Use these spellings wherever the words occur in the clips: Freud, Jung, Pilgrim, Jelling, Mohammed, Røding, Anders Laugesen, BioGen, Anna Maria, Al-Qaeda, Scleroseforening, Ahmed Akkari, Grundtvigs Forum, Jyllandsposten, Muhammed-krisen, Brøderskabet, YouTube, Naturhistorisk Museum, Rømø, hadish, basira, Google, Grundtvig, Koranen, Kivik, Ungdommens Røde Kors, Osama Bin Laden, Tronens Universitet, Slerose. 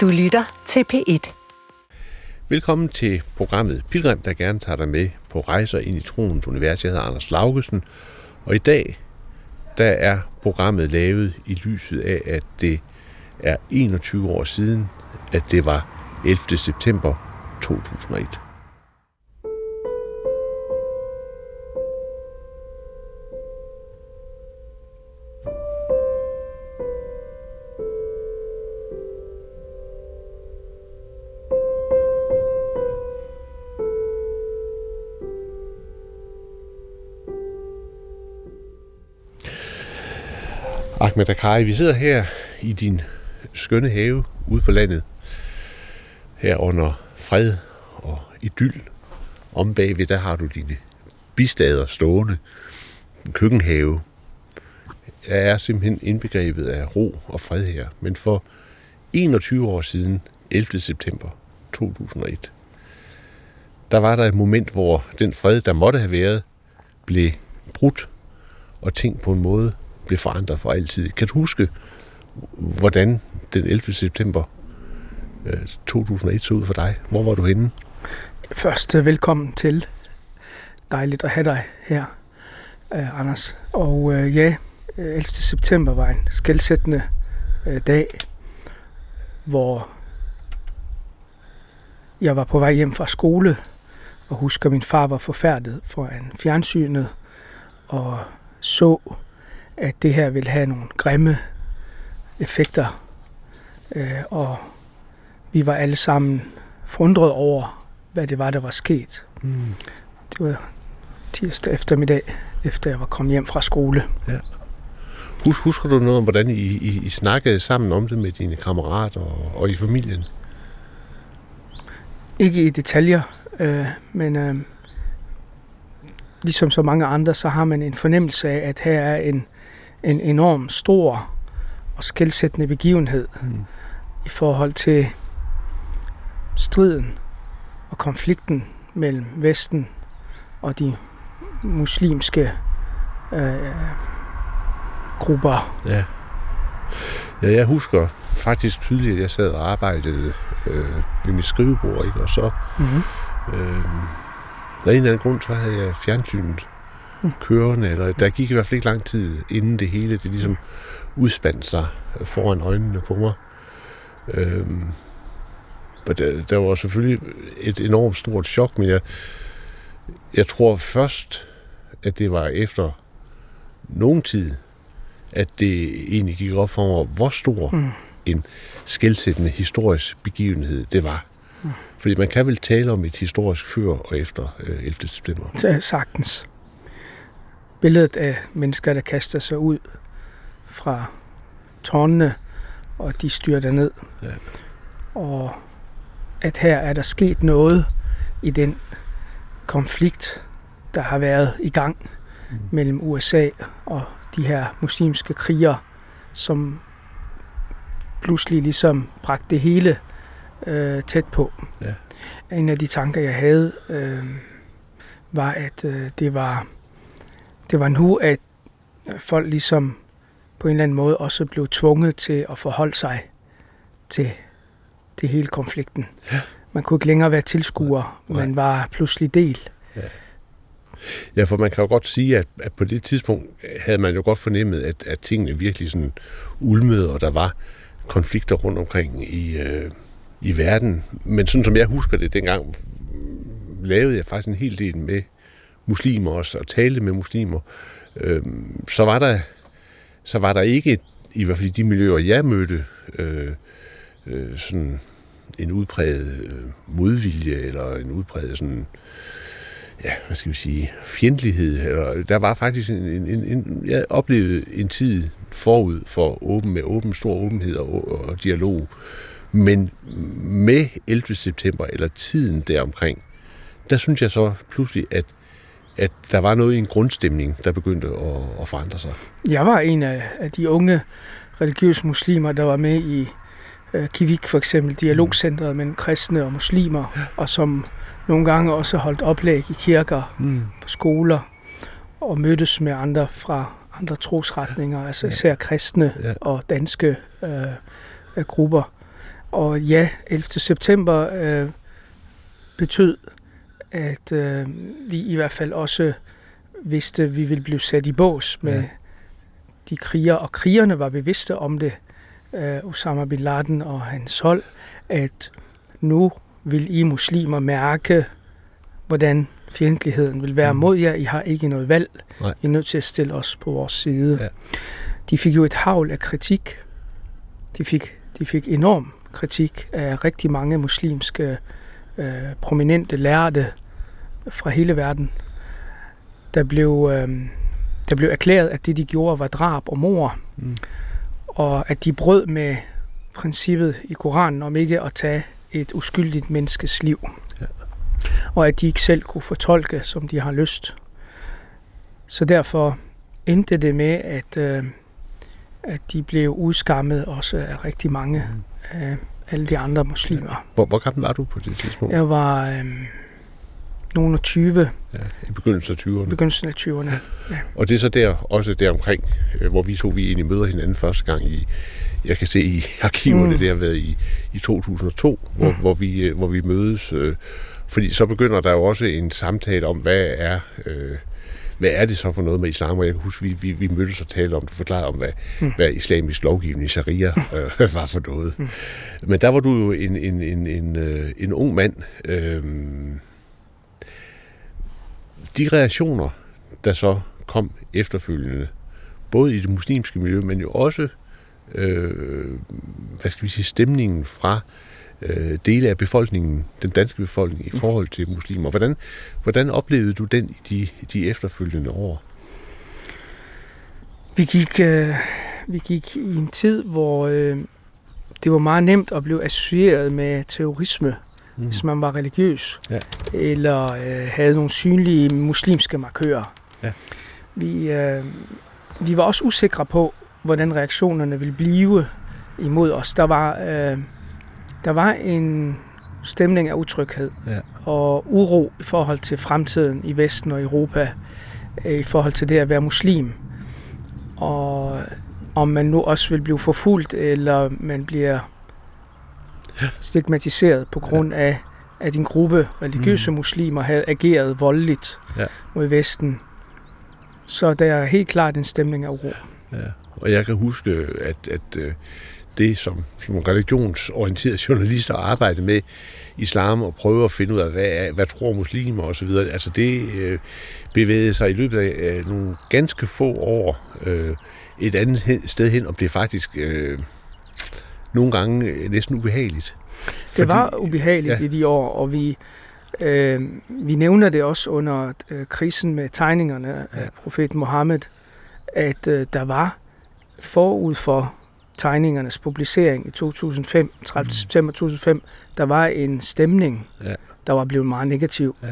Du lytter til P1. Velkommen til programmet Pilgrim, der gerne tager dig med på rejser ind i Tronens Universitet. Jeg hedder Anders Laugesen, og i dag der er programmet lavet i lyset af, at det er 21 år siden, at det var 11. september 2001. Ahmed Akkari, vi sidder her i din skønne have ude på landet, her under fred og idyl. Om bagved, der har du dine bistader stående, en køkkenhave. Jeg er simpelthen indbegrebet af ro og fred her. Men for 21 år siden, 11. september 2001, der var der et moment, hvor den fred, der måtte have været, blev brudt, og ting på en måde blev forandret for altid. Kan du huske, hvordan den 11. september 2001 så ud for dig? Hvor var du henne? Først velkommen til. Dejligt at have dig her, Anders. Og ja, 11. september var en skelsættende dag, hvor jeg var på vej hjem fra skole, og husker, min far var forfærdet foran fjernsynet, og så at det her ville have nogle grimme effekter, og vi var alle sammen forundret over, hvad det var, der var sket. Mm. Det var tirsdag eftermiddag, efter jeg var kommet hjem fra skole. Ja. Husker du noget om, hvordan I snakkede sammen om det med dine kammerater og i familien? Ikke i detaljer, men ligesom så mange andre, så har man en fornemmelse af, at her er en enorm stor og skelsættende begivenhed i forhold til striden og konflikten mellem Vesten og de muslimske grupper. Ja. Ja, jeg husker faktisk tydeligt, at jeg sad og arbejdede ved mit skrivebord, ikke? Og så af en eller anden grund, så havde jeg fjernsynet kørende, eller der gik i hvert fald ikke lang tid, inden det hele, det ligesom udspandt sig foran øjnene på mig. Og der var selvfølgelig et enormt stort chok, men jeg tror først, at det var efter nogen tid, at det egentlig gik op for mig, hvor stor en skelsættende historisk begivenhed det var. Fordi man kan vel tale om et historisk før og efter 11. september. Ja, sagtens. Billedet af mennesker, der kaster sig ud fra tårnene, og de styrter ned. Ja. Og at her er der sket noget i den konflikt, der har været i gang mellem USA og de her muslimske krigere, som pludselig ligesom bragte det hele tæt på. Ja. En af de tanker, jeg havde, var, at det var nu, at folk ligesom på en eller anden måde også blev tvunget til at forholde sig til det hele konflikten. Ja. Man kunne ikke længere være tilskuer, man var pludselig del. Ja. Ja, for man kan jo godt sige, at på det tidspunkt havde man jo godt fornemmet, at tingene virkelig sådan ulmede, og der var konflikter rundt omkring i verden. Men sådan som jeg husker det, dengang lavede jeg faktisk en hel del med muslimer også, og talte med muslimer. Så var der ikke, i hvert fald i de miljøer, jeg mødte, sådan en udpræget modvilje, eller en udpræget sådan, ja, hvad skal vi sige, fjendtlighed. Eller, der var faktisk jeg oplevede en tid forud for stor åbenhed og dialog. Men med 11. september, eller tiden deromkring, der synes jeg så pludselig, at der var noget i en grundstemning, der begyndte at forandre sig. Jeg var en af de unge religiøse muslimer, der var med i Kivik for eksempel, dialogcentret mellem kristne og muslimer, og som nogle gange også holdt oplæg i kirker, på skoler, og mødtes med andre fra andre trosretninger, altså især kristne og danske grupper. Og ja, 11. september betød, at vi i hvert fald også vidste, at vi ville blive sat i bås med de krigere. Og krigerne var bevidste om det, Osama Bin Laden og hans hold, at nu vil I muslimer mærke, hvordan fjendtligheden vil være mod jer. I har ikke noget valg. Nej. I er nødt til at stille os på vores side. Ja. De fik jo et havl af kritik. De fik enorm kritik af rigtig mange muslimske prominente lærde fra hele verden. Der blev erklæret, at det de gjorde var drab og mord, og at de brød med princippet i Koranen om ikke at tage et uskyldigt menneskes liv, og at de ikke selv kunne fortolke, som de har lyst. Så derfor endte det med, at de blev udskammet også af rigtig mange af alle de andre muslimer. Hvor gammel var du på det tidspunkt? Jeg var nogen af 20. Ja, i begyndelsen af 20'erne. Ja. Og det er så der omkring, hvor vi egentlig møder hinanden første gang i, jeg kan se i arkiverne, det har været i 2002, hvor vi mødes. Fordi så begynder der jo også en samtale om, hvad er det så for noget med islam? Og jeg kan huske, vi mødtes og talte om, du forklarede om, hvad islamisk lovgivning, sharia, var for noget. Men der var du jo en ung mand. De reaktioner, der så kom efterfølgende, både i det muslimske miljø, men jo også, stemningen fra dele af befolkningen, den danske befolkning, i forhold til muslimer. Hvordan oplevede du den i de efterfølgende år? Vi gik i en tid, hvor det var meget nemt at blive associeret med terrorisme, hvis man var religiøs, eller havde nogle synlige muslimske markører. Ja. Vi var også usikre på, hvordan reaktionerne ville blive imod os. Der var en stemning af utryghed og uro i forhold til fremtiden i Vesten og Europa, i forhold til det at være muslim. Og om man nu også vil blive forfulgt, eller man bliver stigmatiseret på grund af, at en gruppe religiøse muslimer havde ageret voldeligt mod Vesten. Så der er helt klart en stemning af uro. Ja. Og jeg kan huske, at det, som religionsorienterede journalister arbejder med islam og prøver at finde ud af, hvad tror muslimer osv., altså det bevægede sig i løbet af nogle ganske få år et andet sted hen, og blev faktisk nogle gange næsten ubehageligt. Det var ubehageligt i de år, og vi nævner det også under krisen med tegningerne af profeten Mohammed, at der var forud for tegningernes publicering i 2005, 30. september 2005, der var en stemning, der var blevet meget negativ. Ja,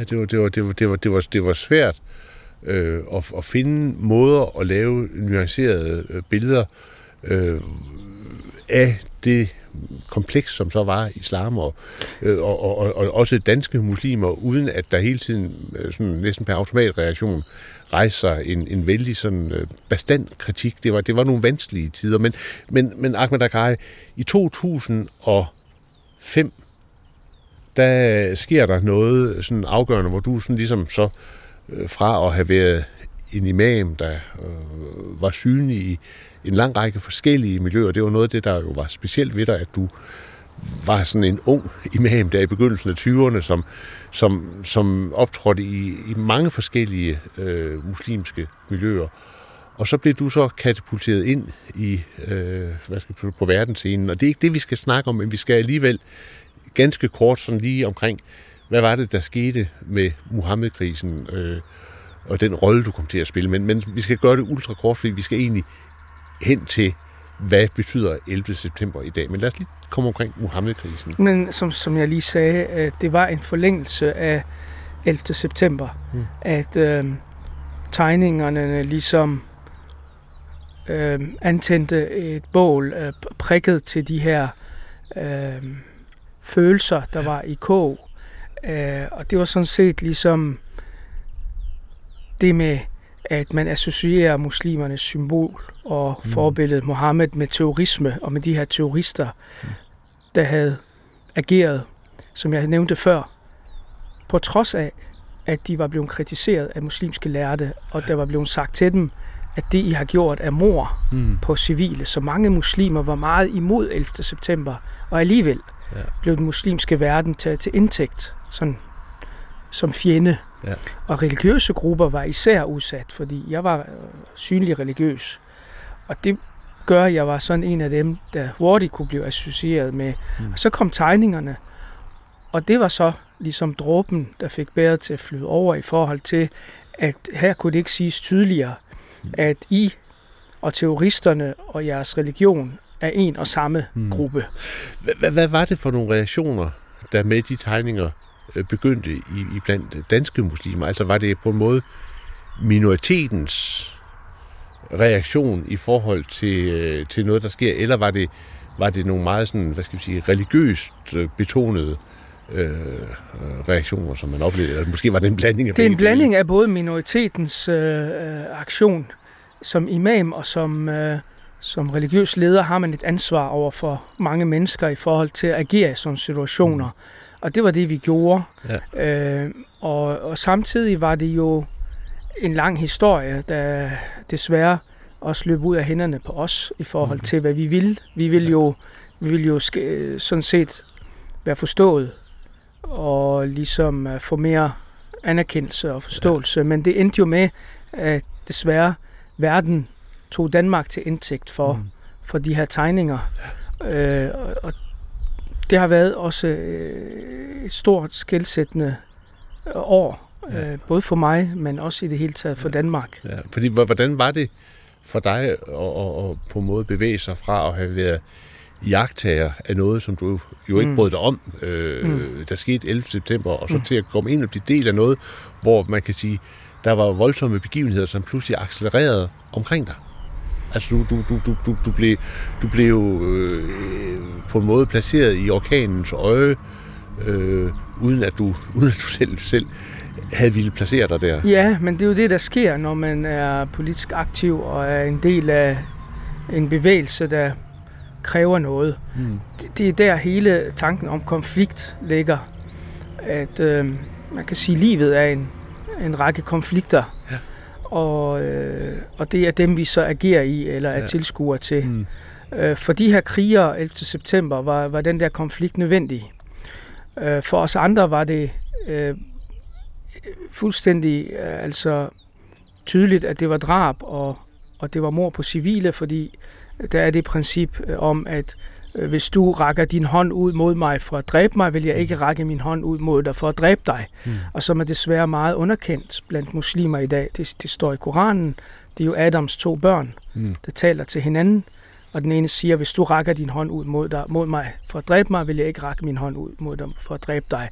det var svært at finde måder at lave nuancerede billeder af det kompleks, som så var islam og også danske muslimer, uden at der hele tiden sådan, næsten per automatreaktion rejste sig en vældig sådan, bastant kritik. Det var nogle vanskelige tider, men Ahmed Akkari, i 2005, der sker der noget sådan afgørende, hvor du sådan ligesom så fra at have været en imam, der var synlig i en lang række forskellige miljøer. Det var noget af det, der jo var specielt ved dig, at du var sådan en ung imam der i begyndelsen af 20'erne, som optrådte i mange forskellige muslimske miljøer. Og så blev du så katapulteret ind i, på verdensscenen. Og det er ikke det, vi skal snakke om, men vi skal alligevel ganske kort sådan lige omkring, hvad var det, der skete med Muhammed-krisen og den rolle, du kom til at spille. Men vi skal gøre det ultra kort, fordi vi skal egentlig hen til, hvad betyder 11. september i dag. Men lad os lige komme omkring Muhammed-krisen. Men som jeg lige sagde, at det var en forlængelse af 11. september, at tegningerne ligesom antændte et bål, prikket til de her følelser, der var i kog. Og det var sådan set ligesom det med, at man associerer muslimernes symbol og forbilledet Mohammed med terrorisme og med de her terrorister. der havde ageret, som jeg nævnte før, på trods af, at de var blevet kritiseret af muslimske lærde, og der var blevet sagt til dem, at det, I har gjort, er mord på civile. Så mange muslimer var meget imod 11. september, og alligevel blev den muslimske verden taget til indtægt, sådan som fjende. Ja. Og religiøse grupper var især udsat, fordi jeg var synlig religiøs. Og det gør, at jeg var sådan en af dem, der hurtigt kunne blive associeret med. Og så kom tegningerne, og det var så ligesom dråben, der fik bæret til at flyde over i forhold til, at her kunne det ikke siges tydeligere, at I og terroristerne og jeres religion er en og samme gruppe. Hvad var det for nogle reaktioner, der med de tegninger begyndte i blandt danske muslimer? Altså var det på en måde minoritetens reaktion i forhold til noget, der sker, eller var det nogle meget sådan, hvad skal vi sige, religiøst betonede reaktioner, som man oplevede, eller måske var det en blanding af... Det er en blanding af både minoritetens aktion som imam og som religiøs leder har man et ansvar over for mange mennesker i forhold til at agere i sådan situationer. Og det var det, vi gjorde. Ja. Og samtidig var det jo en lang historie, der desværre også løb ud af hænderne på os i forhold til, hvad vi ville. Vi ville jo sådan set være forstået og ligesom få mere anerkendelse og forståelse. Men det endte jo med, at desværre verden tog Danmark til indtægt for de her tegninger. Og det har været også et stort skelsættende år, både for mig, men også i det hele taget for Danmark. Ja, fordi hvordan var det for dig at på en måde bevæge sig fra at have været jagttager af noget, som du jo ikke brød dig om, der skete 11. september, og så til at komme ind og blive del af noget, hvor man kan sige, der var voldsomme begivenheder, som pludselig accelererede omkring dig? Altså, du blev jo på en måde placeret i orkanens øje, uden at du selv havde ville placere dig der. Ja, men det er jo det, der sker, når man er politisk aktiv og er en del af en bevægelse, der kræver noget. Det er der hele tanken om konflikt ligger. At man kan sige, at livet er en række konflikter. Ja. Og det er dem, vi så agerer i, eller er tilskuere til. For de her krigere 11. september var den der konflikt nødvendig. For os andre var det fuldstændig altså tydeligt, at det var drab, og det var mord på civile, fordi der er det princip om, at hvis du rækker din hånd ud mod mig for at dræbe mig, vil jeg ikke række min hånd ud mod dig for at dræbe dig. Og som er desværre meget underkendt blandt muslimer i dag. Det står i Koranen. Det er jo Adams 2 børn, der taler til hinanden. Og den ene siger, hvis du rækker din hånd ud mod mig for at dræbe mig, vil jeg ikke række min hånd ud mod dig for at dræbe dig.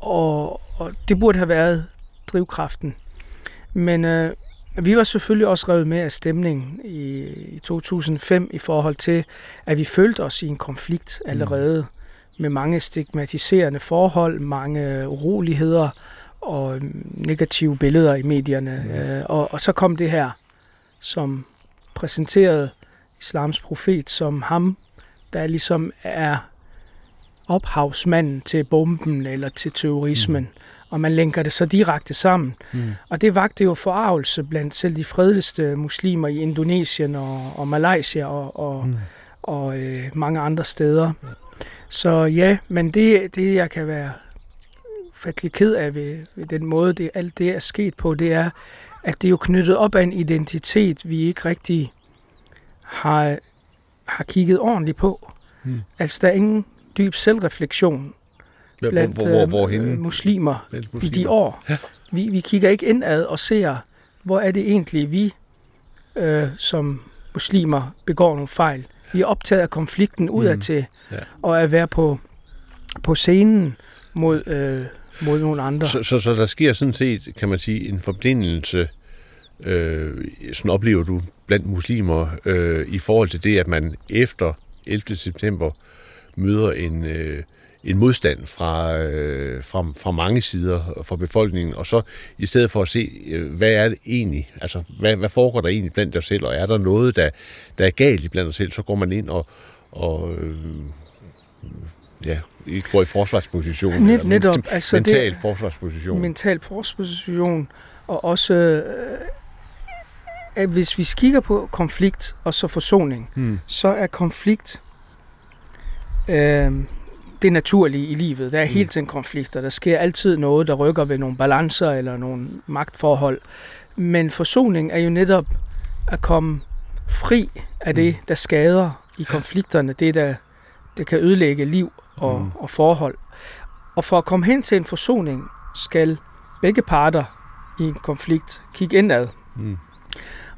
Og det burde have været drivkraften. Men vi var selvfølgelig også revet med af stemningen i 2005 i forhold til, at vi følte os i en konflikt allerede med mange stigmatiserende forhold, mange uroligheder og negative billeder i medierne. Og så kom det her, som præsenterede islams profet som ham, der ligesom er ophavsmanden til bomben eller til terrorismen. Og man lænker det så direkte sammen. Og det vakte jo forargelse blandt selv de fredeligste muslimer i Indonesien og Malaysia og mange andre steder. Så ja, men det jeg kan være fattelig ked af ved den måde, alt det er sket på, det er, at det er jo knyttet op af en identitet, vi ikke rigtig har kigget ordentligt på. Altså, der er ingen dyb selvreflektion blandt muslimer i de år. Ja. Vi kigger ikke indad og ser, hvor er det egentlig, vi som muslimer begår nogle fejl. Vi er optaget af konflikten udadtil, og at være på scenen mod nogle andre. Så der sker sådan set, kan man sige, en forbindelse, sådan oplever du blandt muslimer, i forhold til det, at man efter 11. september møder en modstand fra mange sider og fra befolkningen, og så i stedet for at se, hvad er det egentlig, altså hvad foregår der egentlig blandt dig selv, og er der noget, der er galt blandt dig selv, så går man ind og ja, ikke går i forsvarsposition. Netop. Altså mental forsvarsposition. Mental forsvarsposition. Og også, at hvis vi kigger på konflikt og så forsoning, så er konflikt det naturlige i livet. Der er hele tiden konflikter. Der sker altid noget, der rykker ved nogle balancer eller nogle magtforhold. Men forsoning er jo netop at komme fri af det, der skader i konflikterne. Det, der kan ødelægge liv og forhold. Og for at komme hen til en forsoning, skal begge parter i en konflikt kigge indad.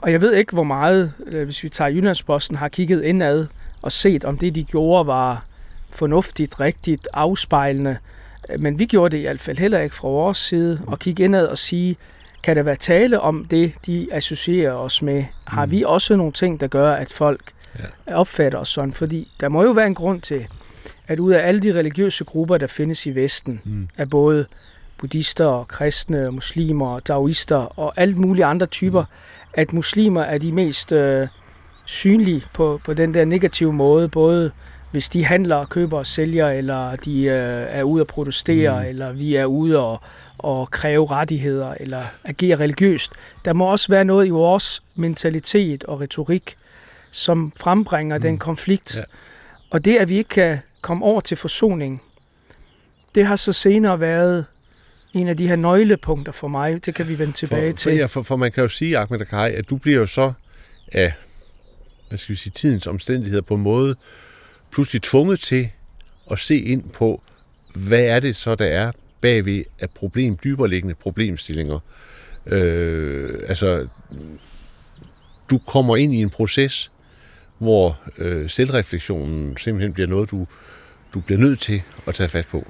Og jeg ved ikke, hvor meget, hvis vi tager Jyllandsposten, har kigget indad og set, om det, de gjorde, var fornuftigt, rigtigt, afspejlende. Men vi gjorde det i hvert fald heller ikke fra vores side, og kigge indad og sige, kan der være tale om det, de associerer os med? Har vi også nogle ting, der gør, at folk opfatter os sådan? Fordi der må jo være en grund til, at ud af alle de religiøse grupper, der findes i Vesten, af både buddhister og kristne, muslimer og taoister og alt mulige andre typer, at muslimer er de mest synlige på den der negative måde, både hvis de handler, køber og sælger, eller de er ude at protestere, eller vi er ude og kræve rettigheder, eller agere religiøst. Der må også være noget i vores mentalitet og retorik, som frembringer den konflikt. Ja. Og det, at vi ikke kan komme over til forsoning, det har så senere været en af de her nøglepunkter for mig. Det kan vi vende tilbage til. Ja, for man kan jo sige, Ahmed Akkari, at du bliver jo så af tidens omstændigheder på en måde pludselig tvunget til at se ind på, hvad er det så, der er bagved af dybereliggende problemstillinger. Du kommer ind i en proces, hvor selvreflektionen simpelthen bliver noget, du bliver nødt til at tage fat på.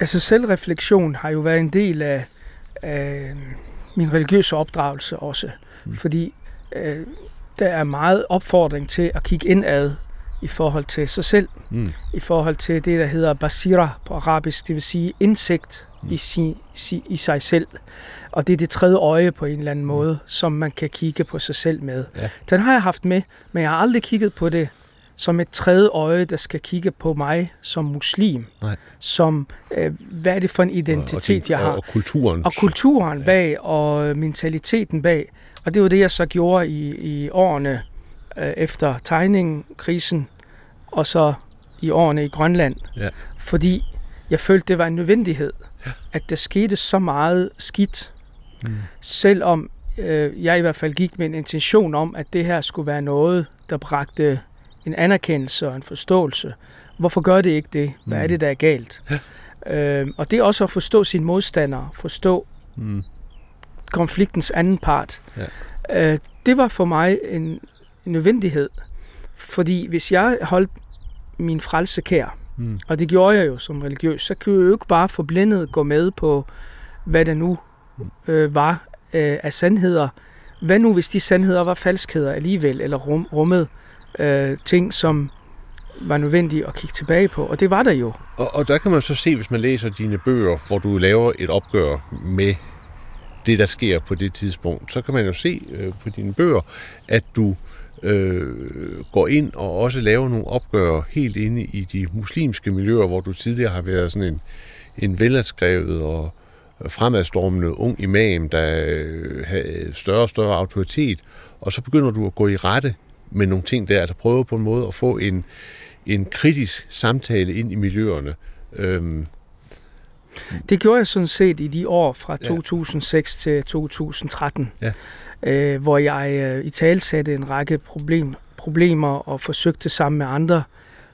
Altså selvreflektion har jo været en del af min religiøse opdragelse også, fordi der er meget opfordring til at kigge indad i forhold til sig selv, i forhold til det, der hedder basira på arabisk, det vil sige indsigt i sig selv. Og det er det tredje øje på en eller anden måde, som man kan kigge på sig selv med. Ja. Den har jeg haft med, men jeg har aldrig kigget på det som et tredje øje, der skal kigge på mig som muslim. Nej. Som, hvad er det for en identitet, jeg har? Og kulturen. Og kulturen bag, og mentaliteten bag. Og det var det, jeg så gjorde i årene efter tegningen, krisen, og så i årene i Grønland. Ja. Fordi jeg følte, det var en nødvendighed, at der skete så meget skidt, selvom jeg i hvert fald gik med en intention om, at det her skulle være noget, der bragte en anerkendelse og en forståelse. Hvorfor gør det ikke det? Hvad er det, der er galt? Ja. Og det er også at forstå sine modstandere, forstå konfliktens anden part. Ja. Det var for mig en nødvendighed, fordi hvis jeg holdt min frelse kær, og det gjorde jeg jo som religiøs, så kunne jeg jo ikke bare forblændet gå med på, hvad der nu var af sandheder. Hvad nu, hvis de sandheder var falskheder alligevel, eller rummet ting, som var nødvendige at kigge tilbage på, og det var der jo. Og der kan man så se, hvis man læser dine bøger, hvor du laver et opgør med det, der sker på det tidspunkt, så kan man jo se på dine bøger, at du går ind og også laver nogle opgør helt inde i de muslimske miljøer, hvor du tidligere har været sådan en veladskrevet og fremadstormende ung imam, der havde større og større autoritet, og så begynder du at gå i rette med nogle ting der, altså prøver på en måde at få en kritisk samtale ind i miljøerne. Det gjorde jeg sådan set i de år fra 2006 til 2013, hvor jeg italsatte en række problemer og forsøgte sammen med andre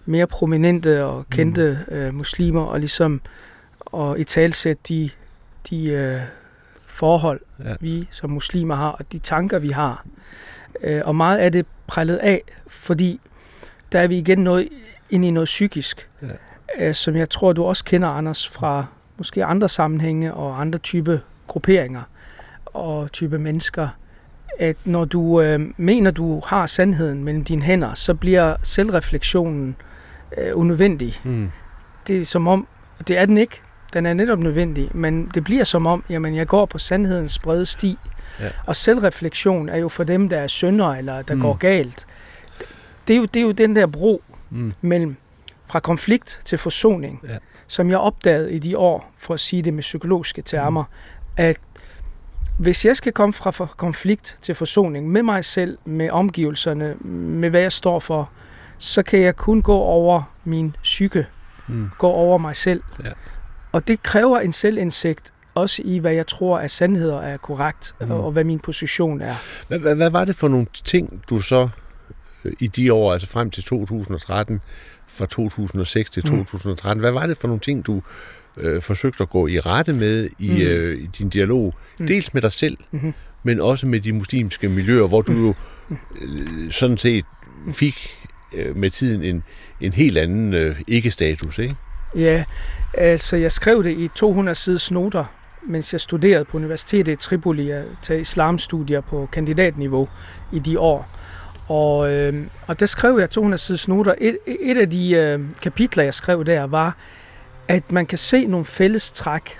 mere prominente og kendte muslimer og ligesom at italsætte de forhold, vi som muslimer har, og de tanker, vi har. Og meget af det prællet af, fordi der er vi igen noget ind i noget psykisk, som jeg tror, du også kender, Anders, fra måske andre sammenhænge og andre type grupperinger og type mennesker, at når du mener, du har sandheden mellem dine hænder, så bliver selvreflektionen unødvendig. Det er som om, og det er den ikke, den er netop nødvendig, men det bliver som om, jamen jeg går på sandhedens brede sti, og selvreflektion er jo for dem, der er syndere eller der går galt. Det er jo den der bro mellem fra konflikt til forsoning, ja, som jeg opdagede i de år, for at sige det med psykologiske termer, at hvis jeg skal komme fra konflikt til forsoning med mig selv, med omgivelserne, med hvad jeg står for, så kan jeg kun gå over min psyke, gå over mig selv. Ja. Og det kræver en selvindsigt, også i hvad jeg tror er sandheder er korrekt, og hvad min position er. Hvad var det for nogle ting, du så i de år, altså frem til 2013, fra 2006 til 2013, hvad var det for nogle ting, du forsøgte at gå i rette med i din dialog, dels med dig selv, men også med de muslimske miljøer, hvor du jo sådan set fik med tiden en helt anden ikke-status, ikke? Ja, altså jeg skrev det i 200 sides noter, mens jeg studerede på universitetet i Tripoli, at tage islamstudier på kandidatniveau i de år. Og der skrev jeg 200 sides noter. Et af de kapitler, jeg skrev der, var, at man kan se nogle fælles træk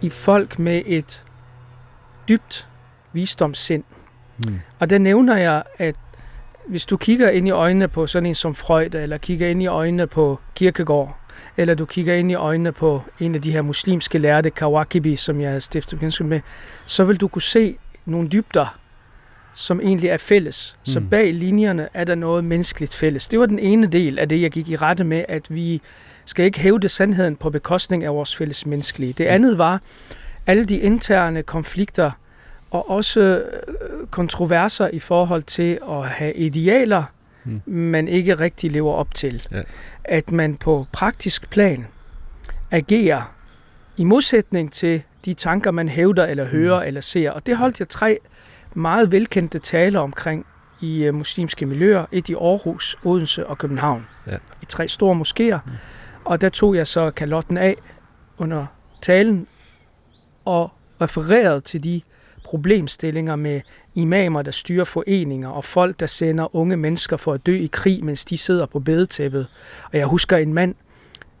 i folk med et dybt visdomssind. Og der nævner jeg, at hvis du kigger ind i øjnene på sådan en som Freud, eller kigger ind i øjnene på Kirkegård, eller du kigger ind i øjnene på en af de her muslimske lærte, Kawakibi, som jeg havde stiftet bekendtskab med, så vil du kunne se nogle dybder, som egentlig er fælles. Så bag linjerne er der noget menneskeligt fælles. Det var den ene del af det, jeg gik i rette med, at vi skal ikke hævde sandheden på bekostning af vores fælles menneskelige. Det andet var alle de interne konflikter, og også kontroverser i forhold til at have idealer, man ikke rigtig lever op til. Ja. At man på praktisk plan agerer i modsætning til de tanker, man hævder eller hører eller ser. Og det holdt jeg 3 meget velkendte taler omkring i muslimske miljøer. Et i Aarhus, Odense og København. Ja. I 3 store moskéer. Og der tog jeg så kalotten af under talen og refererede til de problemstillinger med imamer, der styrer foreninger, og folk, der sender unge mennesker for at dø i krig, mens de sidder på bedetæppet. Og jeg husker en mand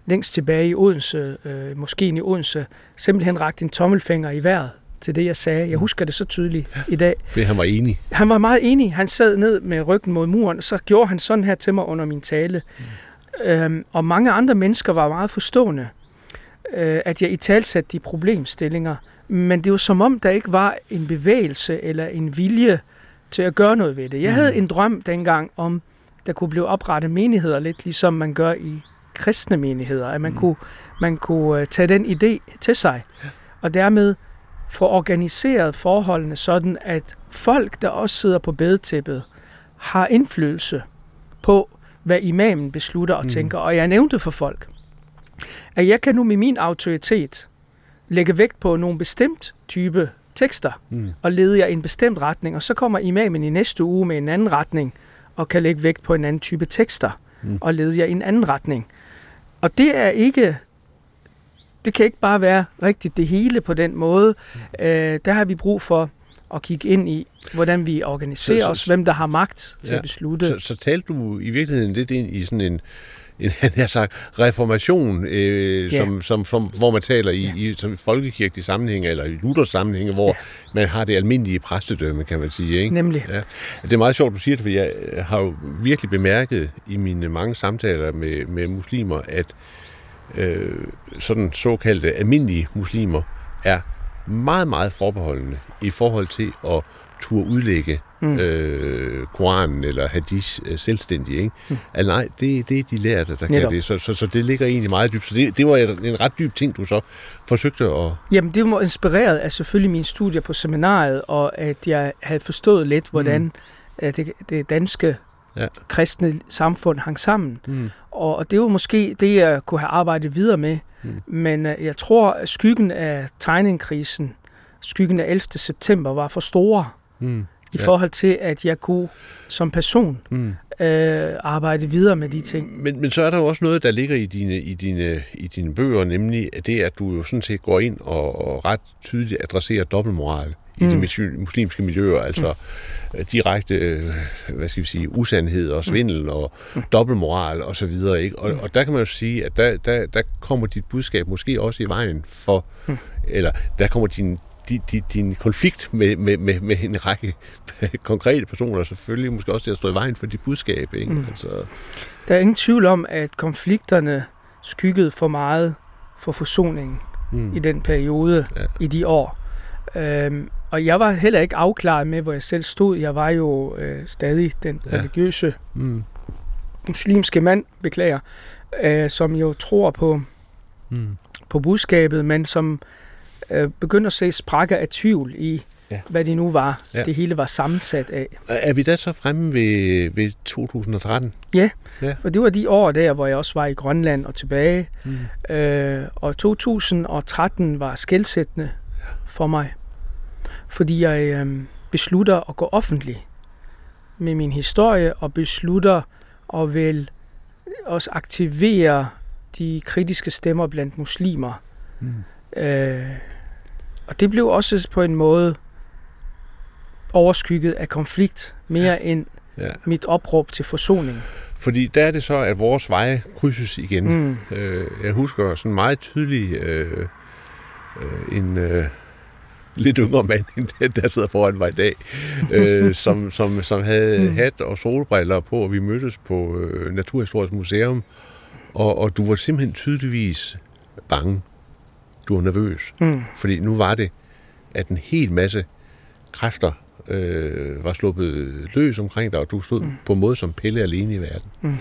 længst tilbage i Odense, moskeen i Odense, simpelthen rakte en tommelfinger i vejret til det, jeg sagde. Jeg husker det så tydeligt i dag. For han var enig. Han var meget enig. Han sad ned med ryggen mod muren, og så gjorde han sådan her til mig under min tale. Og mange andre mennesker var meget forstående, at jeg italsatte de problemstillinger. Men det var som om, der ikke var en bevægelse eller en vilje til at gøre noget ved det. Jeg havde en drøm dengang om, der kunne blive oprettet menigheder, lidt ligesom man gør i kristne menigheder. At man kunne tage den idé til sig, og dermed få organiseret forholdene sådan, at folk, der også sidder på bedetæppet, har indflydelse på, hvad imamen beslutter og tænker. Og jeg nævnte for folk, at jeg kan nu med min autoritet lægge vægt på nogle bestemt type tekster, og leder jeg i en bestemt retning, og så kommer imamen i næste uge med en anden retning, og kan lægge vægt på en anden type tekster, og leder jeg i en anden retning. Og det kan ikke bare være rigtigt det hele på den måde. Der har vi brug for at kigge ind i, hvordan vi organiserer os, hvem der har magt til at beslutte. Så talte du i virkeligheden lidt ind i sådan reformation, hvor man taler i folkekirkelige sammenhænge, eller i Luthers sammenhænge, hvor man har det almindelige præstedømme, kan man sige. Ikke? Nemlig. Ja. Det er meget sjovt, du siger det, for jeg har jo virkelig bemærket i mine mange samtaler med muslimer, at sådan såkaldte almindelige muslimer er meget, meget forbeholdende i forhold til at turde udlægge Koranen eller hadish selvstændig, ikke? Altså nej, det er de lærte, der kan det. Så det ligger egentlig meget dybt. Så det var en ret dyb ting, du så forsøgte at... Jamen, det var inspireret af selvfølgelig mine studier på seminariet, og at jeg havde forstået lidt, hvordan det danske kristne samfund hang sammen. Og det var måske det, jeg kunne have arbejdet videre med. Men jeg tror, at skyggen af tegningkrisen, skyggen af 11. september, var for store i forhold til, at jeg kunne som person arbejde videre med de ting. Men så er der jo også noget, der ligger i dine bøger, nemlig det, at du jo sådan set går ind og ret tydeligt adresserer dobbeltmoral i de muslimske miljøer, altså direkte, hvad skal vi sige, usandhed og svindel og dobbeltmoral og så videre, ikke? Og der kan man jo sige, at der kommer dit budskab måske også i vejen for, eller der kommer din din konflikt med en række konkrete personer, selvfølgelig måske også det at stå i vejen for dit budskab. Ikke? Mm. Altså. Der er ingen tvivl om, at konflikterne skyggede for meget for forsoningen i den periode, i de år. Og jeg var heller ikke afklaret med, hvor jeg selv stod. Jeg var jo stadig den religiøse muslimske mand, som jo tror på budskabet, men som begyndte at se sprækker af tvivl i, hvad det nu var. Ja. Det hele var sammensat af. Er vi da så fremme ved 2013? Ja, og det var de år der, hvor jeg også var i Grønland og tilbage. Og 2013 var skelsættende for mig, fordi jeg beslutter at gå offentlig med min historie og beslutter at vel også aktivere de kritiske stemmer blandt muslimer. Og det blev også på en måde overskygget af konflikt mere end mit opråb til forsoning. Fordi der er det så, at vores veje krydses igen. Jeg husker sådan meget tydeligt en lidt yngre mand, end den, der sidder foran mig i dag, som havde hat og solbriller på, og vi mødtes på Naturhistorisk Museum, og du var simpelthen tydeligvis bange. Du var nervøs. Fordi nu var det, at en hel masse kræfter var sluppet løs omkring dig, og du stod på en måde som Pelle alene i verden.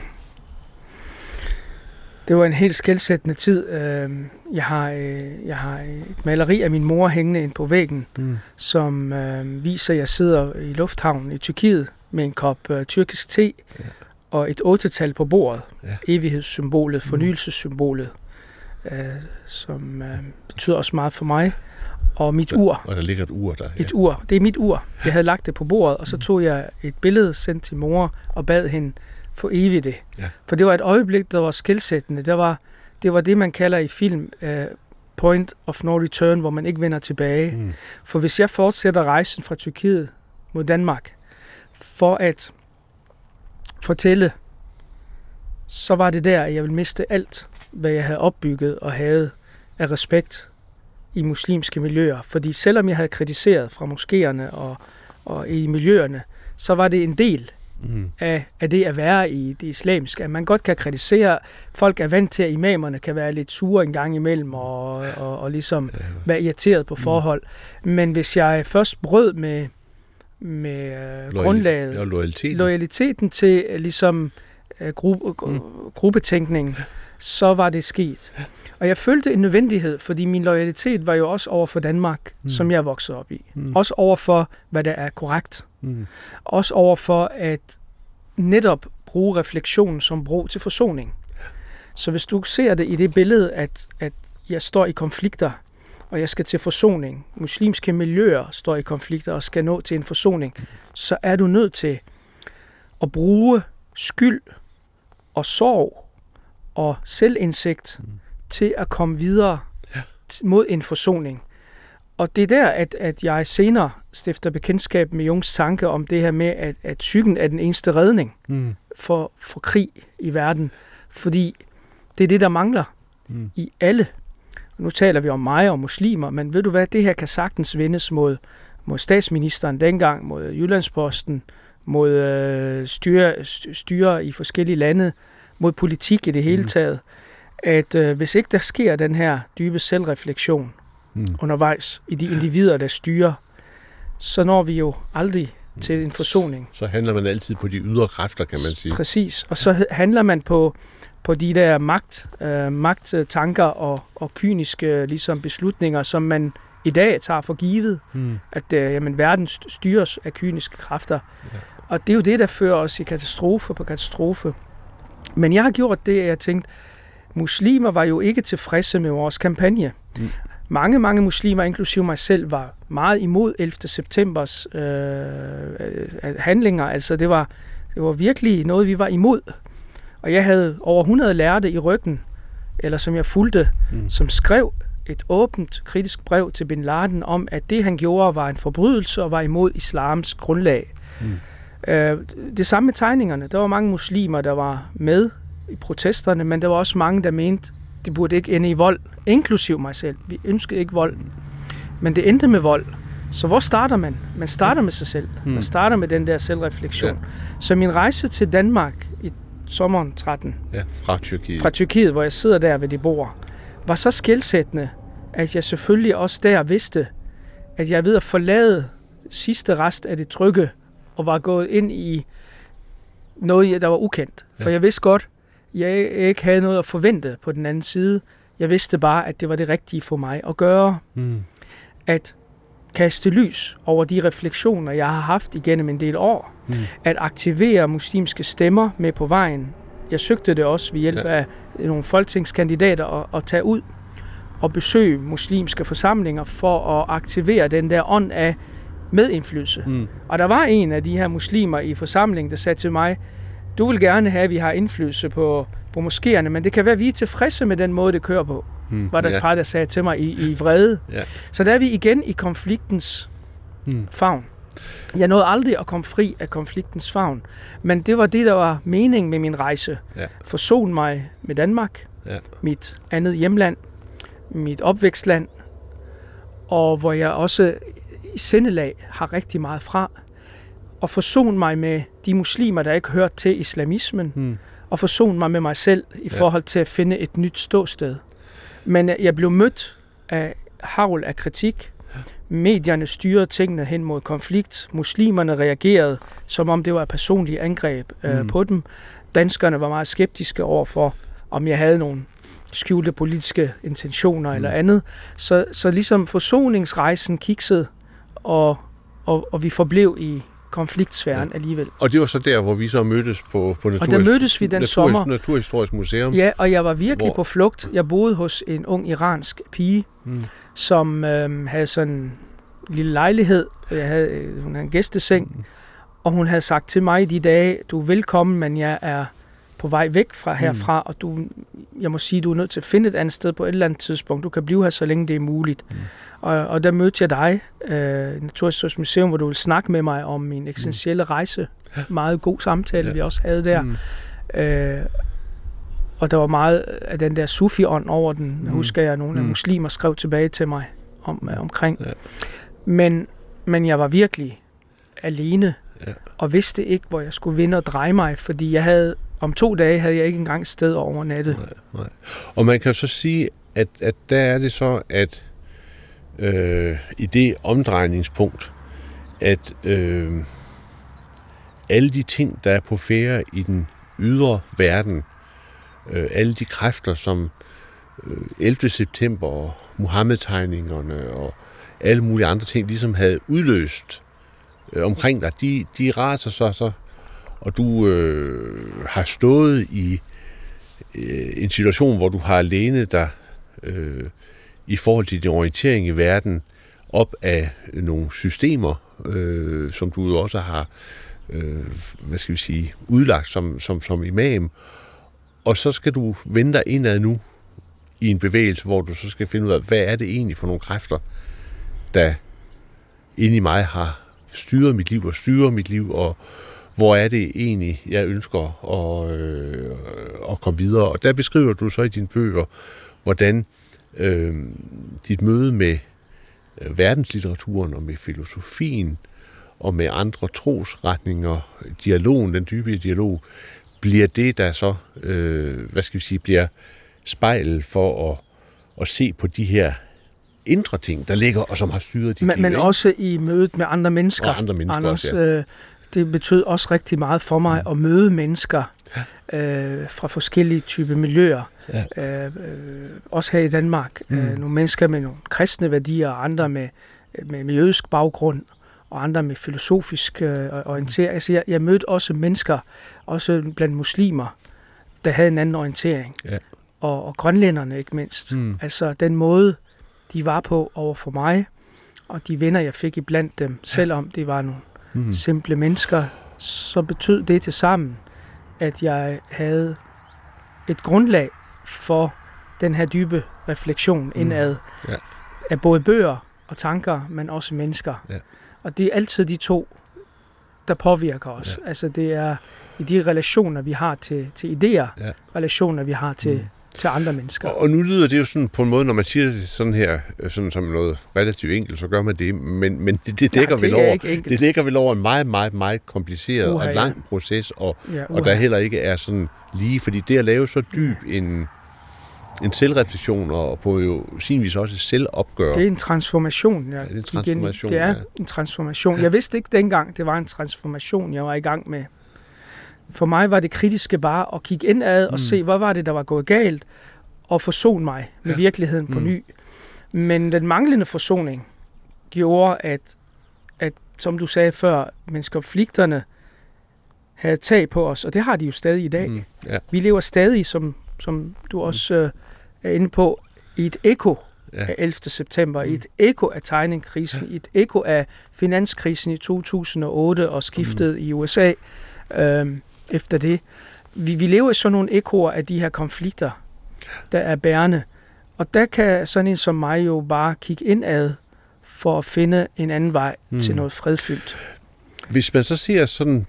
Det var en helt skelsættende tid. Jeg har et maleri af min mor hængende ind på væggen, som viser, at jeg sidder i lufthavnen i Tyrkiet med en kop tyrkisk te og et 8-tal på bordet. Evighedssymbolet, fornyelsessymbolet, som betyder også meget for mig. Og mit ur. Og der ligger et ur der. Et ur. Det er mit ur. Jeg havde lagt det på bordet, og så tog jeg et billede, sendt til mor og bad hende for evigt det. For det var et øjeblik, der var skelsættende. Det var det, man kalder i film point of no return, hvor man ikke vender tilbage. For hvis jeg fortsætter rejsen fra Tyrkiet mod Danmark for at fortælle, så var det der, at jeg ville miste alt, hvad jeg havde opbygget og havde af respekt i muslimske miljøer. Fordi selvom jeg havde kritiseret fra moskéerne og i miljøerne, så var det en del af det at være i det islamiske. At man godt kan kritisere. Folk er vant til, at imamerne kan være lidt sure en gang imellem og ligesom være irriteret på forhold. Men hvis jeg først brød med grundlaget og loyaliteten til ligesom gruppetænkningen, så var det sket. Og jeg følte en nødvendighed, fordi min loyalitet var jo også over for Danmark, som jeg voksede op i. Også over for, hvad der er korrekt. Også over for at netop bruge refleksion som bro til forsoning. Så hvis du ser det i det billede, at jeg står i konflikter, og jeg skal til forsoning, muslimske miljøer står i konflikter og skal nå til en forsoning, så er du nødt til at bruge skyld og sorg og selvindsigt til at komme videre mod en forsoning. Og det er der, at jeg senere stifter bekendtskab med Jungs tanke om det her med, at psyken er den eneste redning for krig i verden. Fordi det er det, der mangler i alle. Og nu taler vi om mig og muslimer, men ved du hvad, det her kan sagtens vendes mod statsministeren dengang, mod Jyllandsposten, mod styre i forskellige lande, mod politik i det hele taget, at hvis ikke der sker den her dybe selvreflektion undervejs i de individer, der styrer, så når vi jo aldrig til en forsoning. Så handler man altid på de ydre kræfter, kan man sige. Præcis, og så handler man på de der magttanker og kyniske ligesom beslutninger, som man i dag tager for givet, at jamen, verden styres af kyniske kræfter. Ja. Og det er jo det, der fører os i katastrofe på katastrofe. Men jeg har gjort det, at jeg tænkte, muslimer var jo ikke tilfredse med vores kampagne. Mange, mange muslimer, inklusive mig selv, var meget imod 11. septembers handlinger. Altså, det var virkelig noget, vi var imod. Og jeg havde over 100 lærte i ryggen, eller som jeg fulgte, som skrev et åbent, kritisk brev til Bin Laden om, at det, han gjorde, var en forbrydelse og var imod islams grundlag. Det samme med tegningerne. Der var mange muslimer, der var med i protesterne, men der var også mange, der mente, det burde ikke ende i vold, inklusiv mig selv. Vi ønskede ikke vold. Men det endte med vold. Så hvor starter man? Man starter med sig selv. Man starter med den der selvreflektion. Ja. Så min rejse til Danmark i sommeren 13, fra Tyrkiet. Fra Tyrkiet, hvor jeg sidder der ved de bord, var så skelsættende, at jeg selvfølgelig også der vidste, at jeg ved at forlade sidste rest af det trygge, og var gået ind i noget, der var ukendt. For jeg vidste godt, jeg ikke havde noget at forvente på den anden side. Jeg vidste bare, at det var det rigtige for mig at gøre. At kaste lys over de refleksioner, jeg har haft igennem en del år. At aktivere muslimske stemmer med på vejen. Jeg søgte det også ved hjælp af nogle folketingskandidater at tage ud og besøge muslimske forsamlinger for at aktivere den der ånd af medindflydelse. Og der var en af de her muslimer i forsamlingen, der sagde til mig, du vil gerne have, at vi har indflydelse på moskéerne, men det kan være, at vi er tilfredse med den måde, det kører på, var der et par, der sagde til mig i vrede. Så der er vi igen i konfliktens favn. Jeg nåede aldrig at komme fri af konfliktens favn, men det var det, der var meningen med min rejse. Forson mig med Danmark, mit andet hjemland, mit opvækstland, og hvor jeg også i sindelag har rigtig meget fra, og forsone mig med de muslimer, der ikke hørte til islamismen, og forsone mig med mig selv i forhold til at finde et nyt ståsted. Men jeg blev mødt af havl af kritik. Medierne styrede tingene hen mod konflikt. Muslimerne reagerede, som om det var et personligt angreb på dem. Danskerne var meget skeptiske overfor, om jeg havde nogen skjulte politiske intentioner eller andet. Så ligesom forsoningsrejsen kiksede, og vi forblev i konfliktsfæren alligevel. Og det var så der, hvor vi så mødtes på Naturhistorisk Museum. Ja, og jeg var virkelig på flugt. Jeg boede hos en ung iransk pige, som havde sådan en lille lejlighed. Hun havde en gæsteseng, og hun havde sagt til mig de dage, du er velkommen, men jeg er på vej væk fra herfra, og jeg må sige, du er nødt til at finde et andet sted på et eller andet tidspunkt. Du kan blive her, så længe det er muligt. Og der mødte jeg dig i Naturhistorisk Museum, hvor du ville snakke med mig om min eksistentielle rejse. Meget god samtale, vi også havde der. Og der var meget af den der sufi-ånd over den, husker jeg, nogle af muslimer skrev tilbage til mig omkring. Men jeg var virkelig alene, og vidste ikke, hvor jeg skulle vinde og dreje mig, fordi jeg havde om 2 dage havde jeg ikke engang sted over natten. Nej. Og man kan så sige, at der er det så, at i det omdrejningspunkt, at alle de ting, der er på færde i den ydre verden, alle de kræfter, som 11. september og Muhammed-tegningerne og alle mulige andre ting, ligesom havde udløst omkring dig, de raser så og du har stået i en situation, hvor du har lænet dig i forhold til din orientering i verden op af nogle systemer, som du jo også har udlagt som imam. Og så skal du vende dig indad nu i en bevægelse, hvor du så skal finde ud af, hvad er det egentlig for nogle kræfter, der inde i mig har styret mit liv og styrer mit liv, og hvor er det egentlig, jeg ønsker at komme videre. Og der beskriver du så i dine bøger, hvordan dit møde med verdenslitteraturen og med filosofien og med andre trosretninger, dialogen, den dybe dialog, bliver det, der så bliver spejlet for at se på de her indre ting, der ligger, og som har styret dit liv. Men også i mødet med andre mennesker. Og andre mennesker, Anders, også, det betød også rigtig meget for mig at møde mennesker fra forskellige typer miljøer. Også her i Danmark. Nogle mennesker med nogle kristne værdier, og andre med jødisk baggrund, og andre med filosofisk orientering. Altså jeg mødte også mennesker, også blandt muslimer, der havde en anden orientering. Og grønlænderne ikke mindst. Altså den måde, de var på over for mig, og de venner, jeg fik iblandt dem, selvom det var nogle simple mennesker, så betød det til sammen, at jeg havde et grundlag for den her dybe refleksion indad af både bøger og tanker, men også mennesker. Og det er altid de to, der påvirker os. Altså det er i de relationer, vi har til idéer, relationer, vi har til til andre mennesker. Og nu lyder det jo sådan på en måde, når man siger det sådan her, sådan som noget relativt enkelt, så gør man det, men det dækker vel over. Det dækker vel over en meget, meget, meget kompliceret og lang proces, og der heller ikke er sådan lige, fordi det at lave så dyb en selvreflektion og på jo sin vis også selvopgør. Det er en transformation, ja. En transformation. Ja. Jeg vidste ikke dengang, det var en transformation, jeg var i gang med. For mig var det kritiske bare at kigge indad og se, hvad var det, der var gået galt, og forsone mig med virkeligheden på ny. Men den manglende forsoning gjorde, at som du sagde før, menneskekonflikterne havde tag på os, og det har de jo stadig i dag. Ja. Vi lever stadig, som du også er inde på, i et ekko af 11. september, i et ekko af tegningkrisen, i et ekko af finanskrisen i 2008 og skiftet i USA efter det. Vi lever i sådan nogle ekkoer af de her konflikter, der er bærende. Og der kan sådan en som mig jo bare kigge indad for at finde en anden vej til noget fredfyldt. Hvis man så ser sådan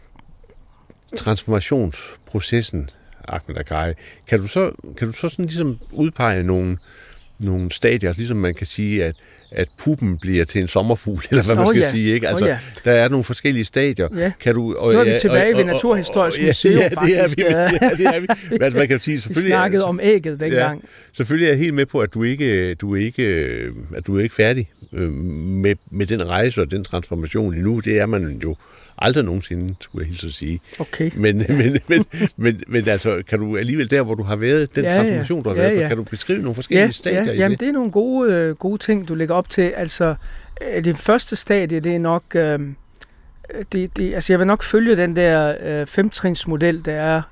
transformationsprocessen, Ahmed Akkari, kan du så sådan ligesom udpege nogle stadier, ligesom man kan sige, at puppen bliver til en sommerfugl, eller hvad man skal sige, ikke? Altså, der er nogle forskellige stadier. Ja. Nu er vi tilbage ved Naturhistorisk Museum, faktisk. Ja, det er vi. Altså, man kan sige, selvfølgelig, vi snakkede om ægget dengang. Ja, selvfølgelig er jeg helt med på, at du ikke er færdig med den rejse og den transformation endnu. Det er man jo aldrig nogensinde, skulle jeg hilse at sige. Okay. Men altså, kan du alligevel der, hvor du har været, den transformation, du har været på, kan du beskrive nogle forskellige stadier i det? Jamen, det er nogle gode ting, du lægger op til. Altså, det første stadie, det er nok... jeg vil nok følge den der femtrinsmodel, der er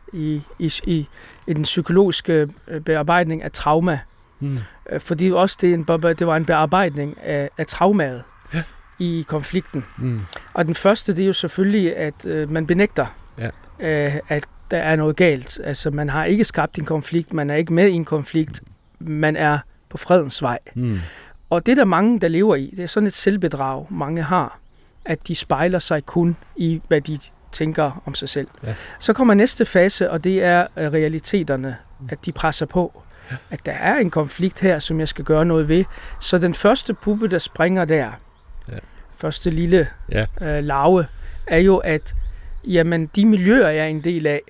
i den psykologiske bearbejdning af trauma. Fordi også det var en bearbejdning af traumaet. I konflikten. Og den første, det er jo selvfølgelig, at man benægter, at der er noget galt. Altså, man har ikke skabt en konflikt, man er ikke med i en konflikt, man er på fredens vej. Og det, der mange, der lever i, det er sådan et selvbedrag, mange har, at de spejler sig kun i, hvad de tænker om sig selv. Så kommer næste fase, og det er realiteterne, at de presser på, at der er en konflikt her, som jeg skal gøre noget ved. Så den første puppe, der springer der, første lille larve, er jo, at de miljøer, jeg er en del af,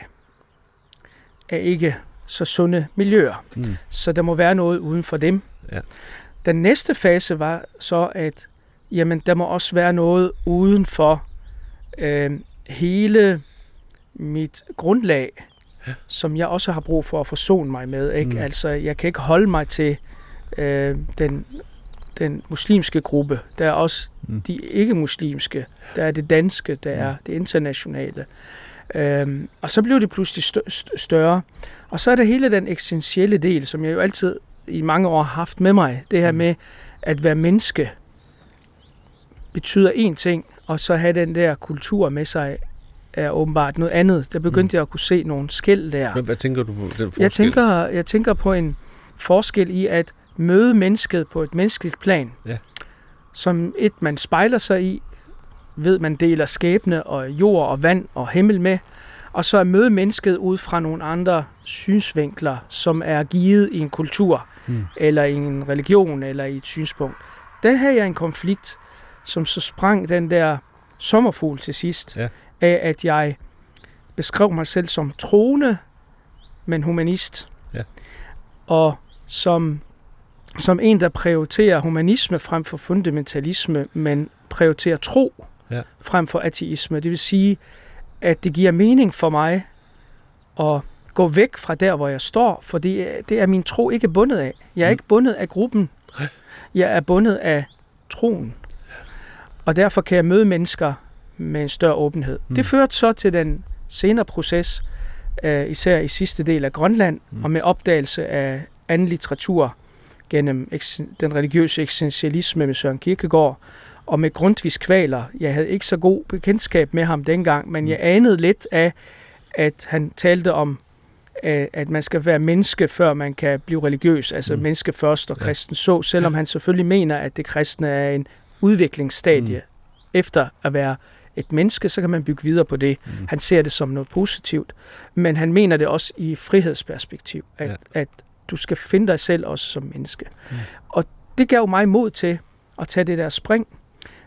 er ikke så sunde miljøer. Så der må være noget uden for dem. Den næste fase var så, at der må også være noget uden for hele mit grundlag, som jeg også har brug for at forsone mig med. Ikke? Altså, jeg kan ikke holde mig til den muslimske gruppe, der er også de ikke-muslimske, der er det danske, der er det internationale. Og så blev det pludselig større. Og så er der hele den eksistentielle del, som jeg jo altid i mange år har haft med mig. Det her med, at være menneske betyder én ting, og så have den der kultur med sig, er åbenbart noget andet. Der begyndte jeg at kunne se nogle skel der. Hvad tænker du på den forskel? Jeg tænker på en forskel i, at møde mennesket på et menneskeligt plan, som man spejler sig i, ved man deler skæbne og jord og vand og himmel med, og så er møde mennesket ud fra nogle andre synsvinkler, som er givet i en kultur, eller i en religion, eller i et synspunkt. Den her er en konflikt, som så sprang den der sommerfugl til sidst, af at jeg beskrev mig selv som troende, men humanist, og som en, der prioriterer humanisme frem for fundamentalisme, men prioriterer tro frem for ateisme. Det vil sige, at det giver mening for mig at gå væk fra der, hvor jeg står, for det er min tro ikke bundet af. Jeg er ikke bundet af gruppen. Jeg er bundet af troen. Og derfor kan jeg møde mennesker med en større åbenhed. Det førte så til den senere proces, især i sidste del af Grønland, og med opdagelse af anden litteratur, gennem den religiøse eksistentialisme med Søren Kierkegaard, og med Grundtvigs kvaler. Jeg havde ikke så god bekendtskab med ham dengang, men jeg anede lidt af, at han talte om, at man skal være menneske, før man kan blive religiøs, altså menneske først og kristen så, selvom han selvfølgelig mener, at det kristne er en udviklingsstadie. Efter at være et menneske, så kan man bygge videre på det. Han ser det som noget positivt, men han mener det også i frihedsperspektiv, at Du skal finde dig selv også som menneske. Mm. Og det gav mig mod til at tage det der spring.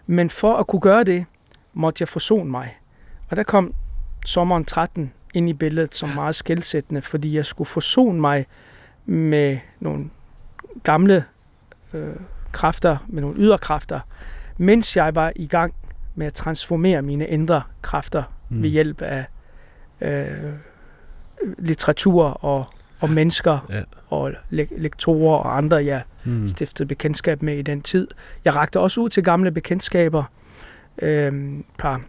Men for at kunne gøre det, måtte jeg forsone mig. Og der kom sommeren 13 ind i billedet som meget skelsættende, fordi jeg skulle forsone mig med nogle gamle kræfter, med nogle yderkræfter, mens jeg var i gang med at transformere mine indre kræfter ved hjælp af litteratur og mennesker og lektorer og andre, jeg stiftede bekendtskab med i den tid. Jeg rakte også ud til gamle bekendtskaber, par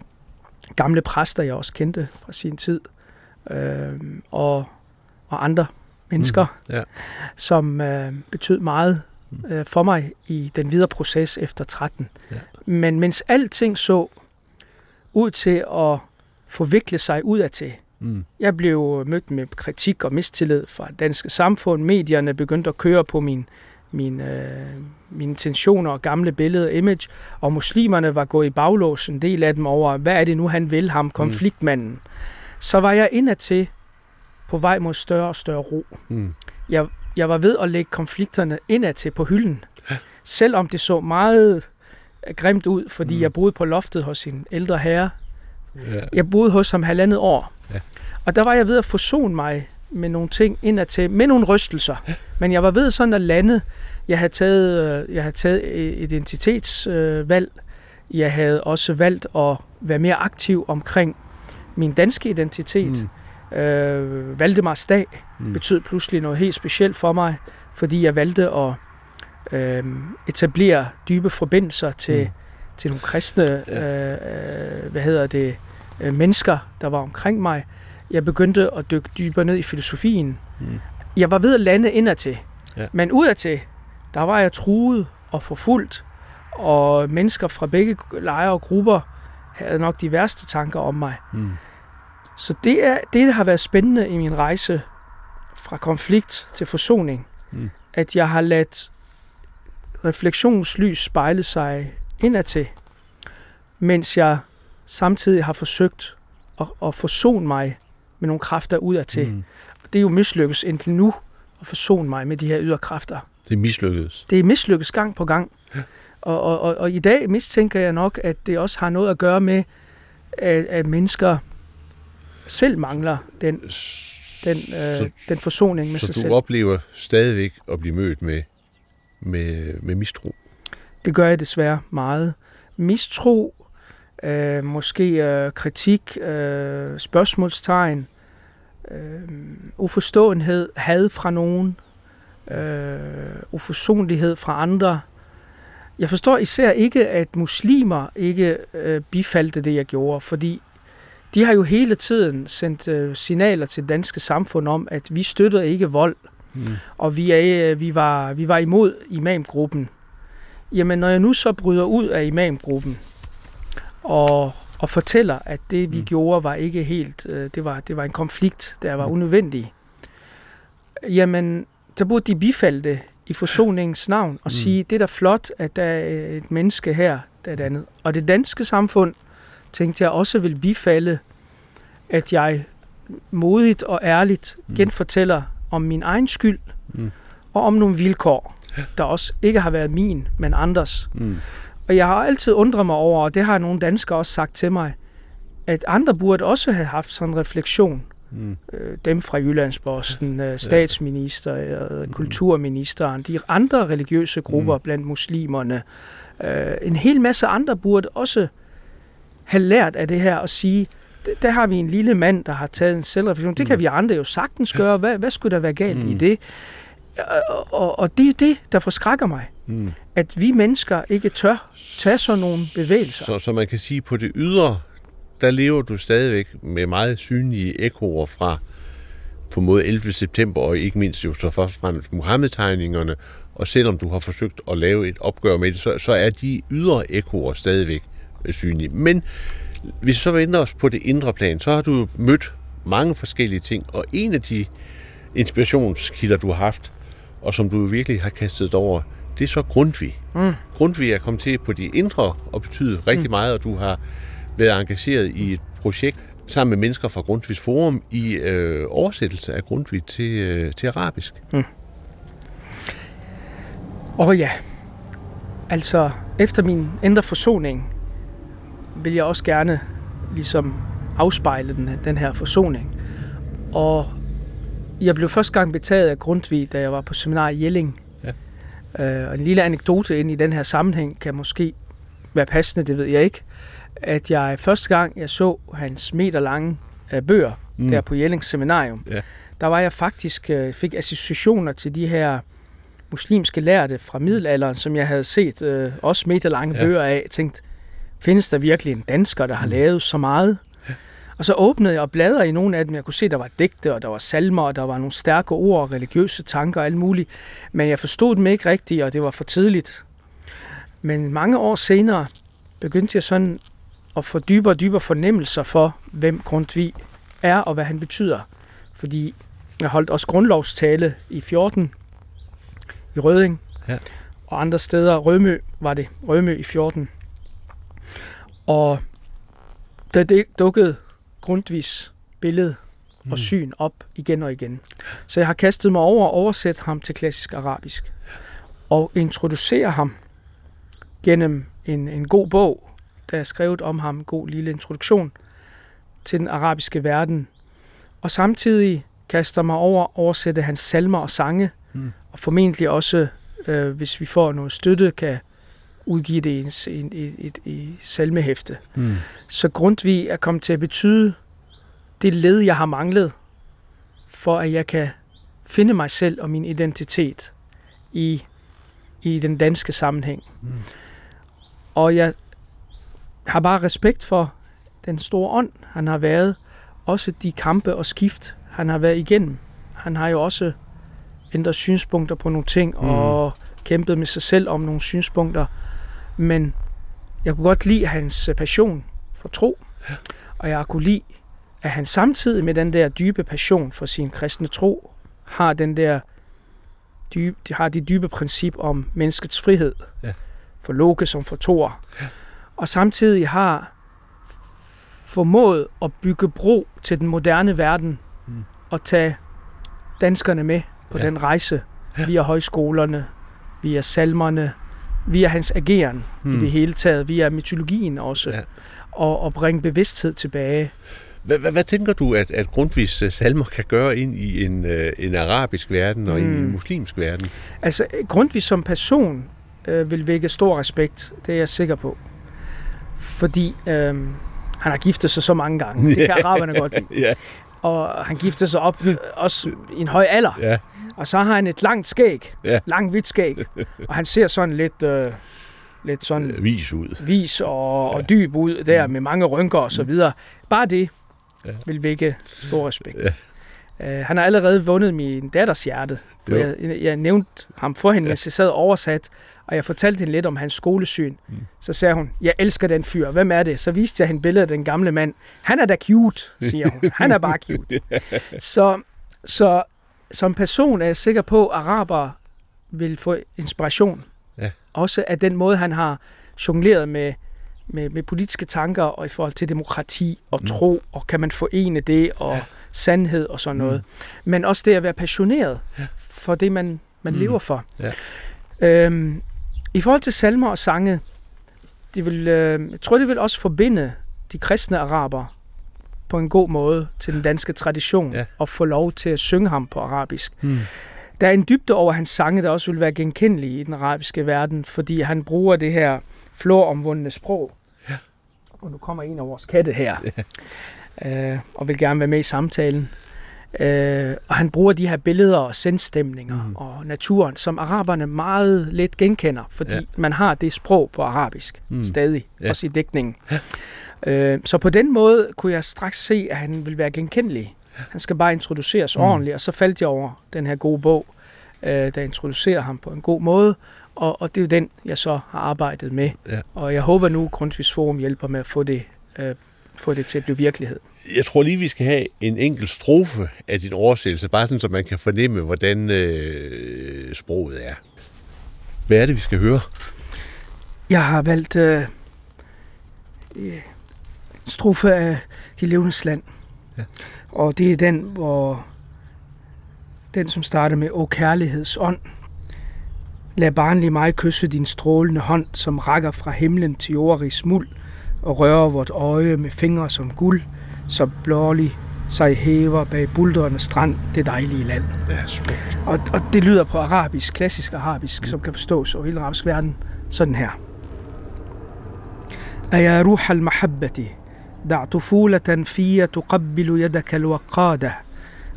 gamle præster, jeg også kendte fra sin tid, og andre mennesker, som betød meget for mig i den videre proces efter 13. Ja. Men mens alting så ud til at forvikle sig udadtil, jeg blev mødt med kritik og mistillid fra det danske samfund. Medierne begyndte at køre på mine intentioner og gamle billeder og image, og muslimerne var gået i baglås, en del af dem, over, hvad er det nu, han vil ham, konfliktmanden. Så var jeg indadtil på vej mod større og større ro. Jeg var ved at lægge konflikterne indadtil på hylden, selvom det så meget grimt ud, fordi jeg boede på loftet hos en ældre herre. Jeg boede hos ham 1,5 år. Og der var jeg ved at forsone mig med nogle ting indadtil, med nogle rystelser. Men jeg var ved sådan at lande. Jeg havde taget et identitetsvalg. Jeg havde også valgt at være mere aktiv omkring min danske identitet. Valdemarsdag betød pludselig noget helt specielt for mig, fordi jeg valgte at etablere dybe forbindelser til nogle kristne mennesker, der var omkring mig. Jeg begyndte at dykke dybere ned i filosofien. Jeg var ved at lande indadtil, men udadtil, der var jeg truet og forfulgt, og mennesker fra begge lejre og grupper havde nok de værste tanker om mig. Så det er det, der har været spændende i min rejse fra konflikt til forsoning, at jeg har ladt refleksionslys spejle sig indadtil, mens jeg samtidig har forsøgt at forsone mig med nogle kræfter udadtil. Og det er jo mislykkes indtil nu at forsone mig med de her yderkræfter. Det er mislykkedes. Det er mislykkedes gang på gang. Ja. Og i dag mistænker jeg nok, at det også har noget at gøre med, at mennesker selv mangler den forsoning med sig selv. Så du oplever stadigvæk at blive mødt med mistro? Det gør jeg desværre meget. Mistro, måske kritik, spørgsmålstegn, uforståenhed, had fra nogen, uforsonlighed fra andre. Jeg forstår især ikke, at muslimer ikke bifaldte det, jeg gjorde, fordi de har jo hele tiden sendt signaler til det danske samfund om, at vi støttede ikke vold, og vi var imod imamgruppen. Jamen, når jeg nu så bryder ud af imamgruppen og fortæller, at det, vi gjorde, var ikke helt... Det var en konflikt, der var unødvendig. Jamen, så burde de bifalde det i forsoningens navn og sige, det er da flot, at der er et menneske her, der er et andet. Og det danske samfund, tænkte jeg, også vil bifalde, at jeg modigt og ærligt genfortæller om min egen skyld og om nogle vilkår, der også ikke har været min, men andres. Og jeg har altid undret mig over, og det har nogle danskere også sagt til mig, at andre burde også have haft sådan en refleksion. Dem fra Jyllandsposten, statsminister, kulturministeren, de andre religiøse grupper blandt muslimerne. En hel masse andre burde også have lært af det her og sige, der har vi en lille mand, der har taget en selvreflektion. Det kan vi andre jo sagtens gøre. Hvad skulle der være galt i det? Og det er det, der forskrækker mig. At vi mennesker ikke tør tage sådan nogle bevægelser. Så man kan sige, på det ydre, der lever du stadigvæk med meget synlige ekoer fra på måde 11. september, og ikke mindst jo så først og fremmest Muhammed-tegningerne. Og selvom du har forsøgt at lave et opgør med det, så er de ydre ekoer stadigvæk synlige. Men hvis så vender os på det indre plan, så har du mødt mange forskellige ting, og en af de inspirationskilder, du har haft, og som du virkelig har kastet dig over, det er så Grundtvig. Grundtvig er kommet til på det indre og betyder rigtig meget, og du har været engageret i et projekt sammen med mennesker fra Grundtvigs Forum i oversættelse af Grundtvig til arabisk. Ja, altså efter min indre forsoning vil jeg også gerne ligesom afspejle den her forsoning. Og jeg blev første gang betaget af Grundtvig, da jeg var på seminar i Jelling. Ja. Og en lille anekdote ind i den her sammenhæng kan måske være passende, det ved jeg ikke. At jeg første gang, jeg så hans meterlange bøger der på Jellings seminarium, ja, der var jeg faktisk, fik associationer til de her muslimske lærte fra middelalderen, som jeg havde set også meterlange bøger af. Tænkt, findes der virkelig en dansker, der har lavet så meget? Ja. Og så åbnede jeg og bladrede i nogle af dem. Jeg kunne se, der var digte, og der var salmer, og der var nogle stærke ord og religiøse tanker og alt muligt. Men jeg forstod dem ikke rigtigt, og det var for tidligt. Men mange år senere begyndte jeg sådan at få dybere og dybere fornemmelser for, hvem Grundtvig er og hvad han betyder. Fordi jeg holdt også grundlovstale i 14 i Røding, ja, og andre steder. Rømø i 14. Og da det dukkede Grundtvigs billede og syn op igen og igen. Så jeg har kastet mig over og oversat ham til klassisk arabisk. Og introducerer ham gennem en god bog, der er skrevet om ham, en god lille introduktion til den arabiske verden. Og samtidig kaster mig over at oversætte hans salmer og sange, og formentlig også, hvis vi får noget støtte, kan udgive det i salmehæfte. Så Grundtvig er kommet til at betyde det led, jeg har manglet, for at jeg kan finde mig selv og min identitet i den danske sammenhæng. Og jeg har bare respekt for den store ånd, han har været. Også de kampe og skift, han har været igennem. Han har jo også ændret synspunkter på nogle ting, og kæmpet med sig selv om nogle synspunkter. Men jeg kunne godt lide hans passion for tro. Ja. Og jeg kunne lide, at han samtidig med den der dybe passion for sin kristne tro, har den der dybe princip om menneskets frihed. Ja. For Loke som for Thor. Ja. Og samtidig har formået at bygge bro til den moderne verden og tage danskerne med på den rejse via højskolerne, via salmerne, via hans ageren i det hele taget, via mytologien også, og bringe bevidsthed tilbage. Hvad tænker du, at Grundtvigs salmer kan gøre ind i en arabisk verden og i en muslimsk verden? Altså, Grundtvig som person vil vække stor respekt, det er jeg sikker på. Fordi han har giftet sig så mange gange. Det kan araberne godt lide. Yeah. Og han giftede sig op også i en høj alder. Yeah. Og så har han et langt skæg. Yeah. Langt hvidt skæg. Og han ser sådan lidt sådan... vis ud. Vis og dyb ud der med mange rynker og så videre. Bare det vil vække stor respekt. Yeah. Han har allerede vundet min datters hjerte. Jeg nævnte ham for hende, mens jeg sad oversat, og jeg fortalte hende lidt om hans skolesyn. Så sagde hun, jeg elsker den fyr, hvem er det? Så viste jeg hende billedet af den gamle mand. Han er da cute, siger hun. Han er bare cute. Så som person er jeg sikker på, at arabere vil få inspiration. Ja. Også af den måde, han har jongleret med politiske tanker, og i forhold til demokrati og tro, og kan man forene det, og sandhed og sådan noget. Men også det at være passioneret for det, man lever for. Ja. I forhold til salmer og sange, jeg tror, det vil også forbinde de kristne araber på en god måde til den danske tradition, og få lov til at synge ham på arabisk. Der er en dybde over hans sange, der også vil være genkendelig i den arabiske verden, fordi han bruger det her floromvundne sprog. Ja. Og nu kommer en af vores katte her, og vil gerne være med i samtalen. Og han bruger de her billeder og sindstemninger og naturen, som araberne meget let genkender, fordi man har det sprog på arabisk stadig, også i digtningen. Så på den måde kunne jeg straks se, at han vil være genkendelig. Han skal bare introduceres ordentligt, og så faldt jeg over den her gode bog, der introducerer ham på en god måde, og det er jo den, jeg så har arbejdet med. Ja. Og jeg håber nu, at Grundtvigs Forum hjælper med at få det til at blive virkelighed. Jeg tror lige, vi skal have en enkelt strofe af din oversættelse, bare sådan, så man kan fornemme, hvordan sproget er. Hvad er det, vi skal høre? Jeg har valgt en strofe af De levendes land. Ja. Og det er den, som starter med, O kærligheds ånd, Lad barnlig mig kysse din strålende hånd, som rækker fra himlen til jordig smuld, og rører vort øje med fingre som guld, så blålig sig hæver bag buldrende strand, det dejlige land. Og det lyder på arabisk, klassisk arabisk, som kan forstås over hele arabisk verden, sådan her. Aya ruh al-mahabbati, da' tufulatan fiyya tuqabbilu yadaka al-waqada,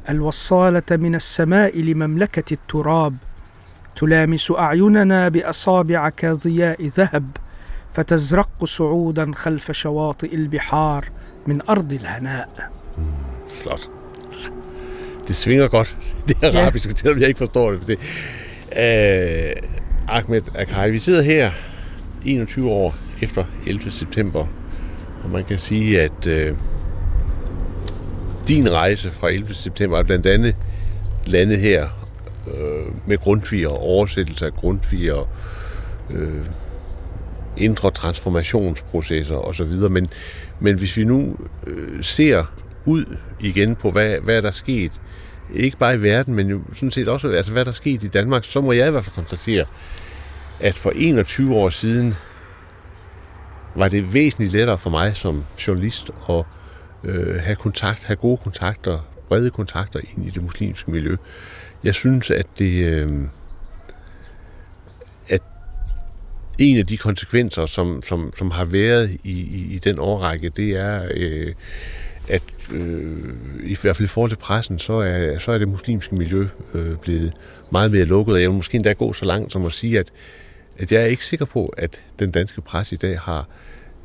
al-wassalata min as-sama'i li mamlakati at-turab, تلامس أعيننا بأصابع كضياء ذهب فتزرق صعودا خلف شواطئ البحار من أرض الهناء. Flot. Det svinger godt. Det er arabisk, selvom jeg ikke forstår det. Ahmed Akkari, vi sidder her 21 år efter 11. september, og man kan sige, at din rejse fra 11. september er blandt andet landet her, med Grundtvig og oversættelse af Grundtvig og indre transformationsprocesser osv. Men hvis vi nu ser ud igen på, hvad der er sket, ikke bare i verden, men jo sådan set også, altså hvad der er sket i Danmark, så må jeg i hvert fald konstatere, at for 21 år siden var det væsentligt lettere for mig som journalist at have gode kontakter, brede kontakter ind i det muslimske miljø. Jeg synes, at at en af de konsekvenser, som har været i den årrække, det er, i hvert fald i forhold til pressen, så er det muslimske miljø blevet meget mere lukket. Og jeg vil måske endda gå så langt som at sige, at jeg er ikke sikker på, at den danske presse i dag har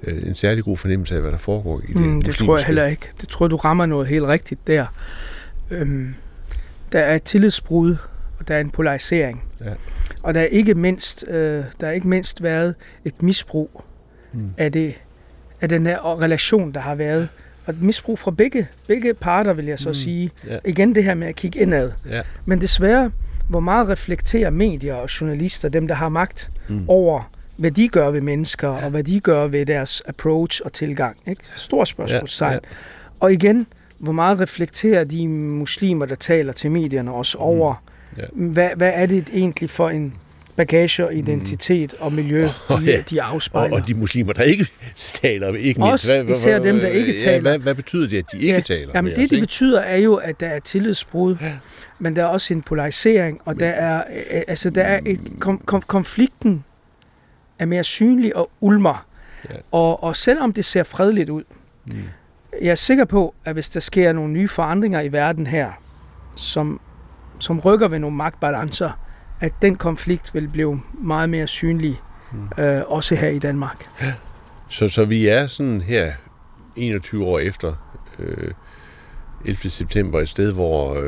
en særlig god fornemmelse af, hvad der foregår i det muslimske. Det tror jeg heller ikke. Det tror du rammer noget helt rigtigt der. Der er et tillidsbrud, og der er en polarisering. Ja. Og der er ikke mindst været et misbrug af den her relation, der har været. Og et misbrug fra begge parter, vil jeg så sige. Ja. Igen det her med at kigge indad. Ja. Men desværre, hvor meget reflekterer medier og journalister, dem der har magt, over hvad de gør ved mennesker, og hvad de gør ved deres approach og tilgang. Ikke? Stort spørgsmålstegn. Ja. Ja. Og igen, hvor meget reflekterer de muslimer, der taler til medierne, også over, hvad er det egentlig for en bagage og identitet og miljø, de afspejler? Og de muslimer, der ikke taler, ikke mindst. Også især dem, der ikke taler. Hvad betyder det, at de ikke taler? Jamen det betyder, er jo, at der er tillidsbrud, men der er også en polarisering, og der er konflikten er mere synlig og ulmer. Ja. Og selvom det ser fredeligt ud, jeg er sikker på, at hvis der sker nogle nye forandringer i verden her, som rykker ved nogle magtbalancer, at den konflikt vil blive meget mere synlig, også her i Danmark. Så vi er sådan her 21 år efter 11. september et sted, hvor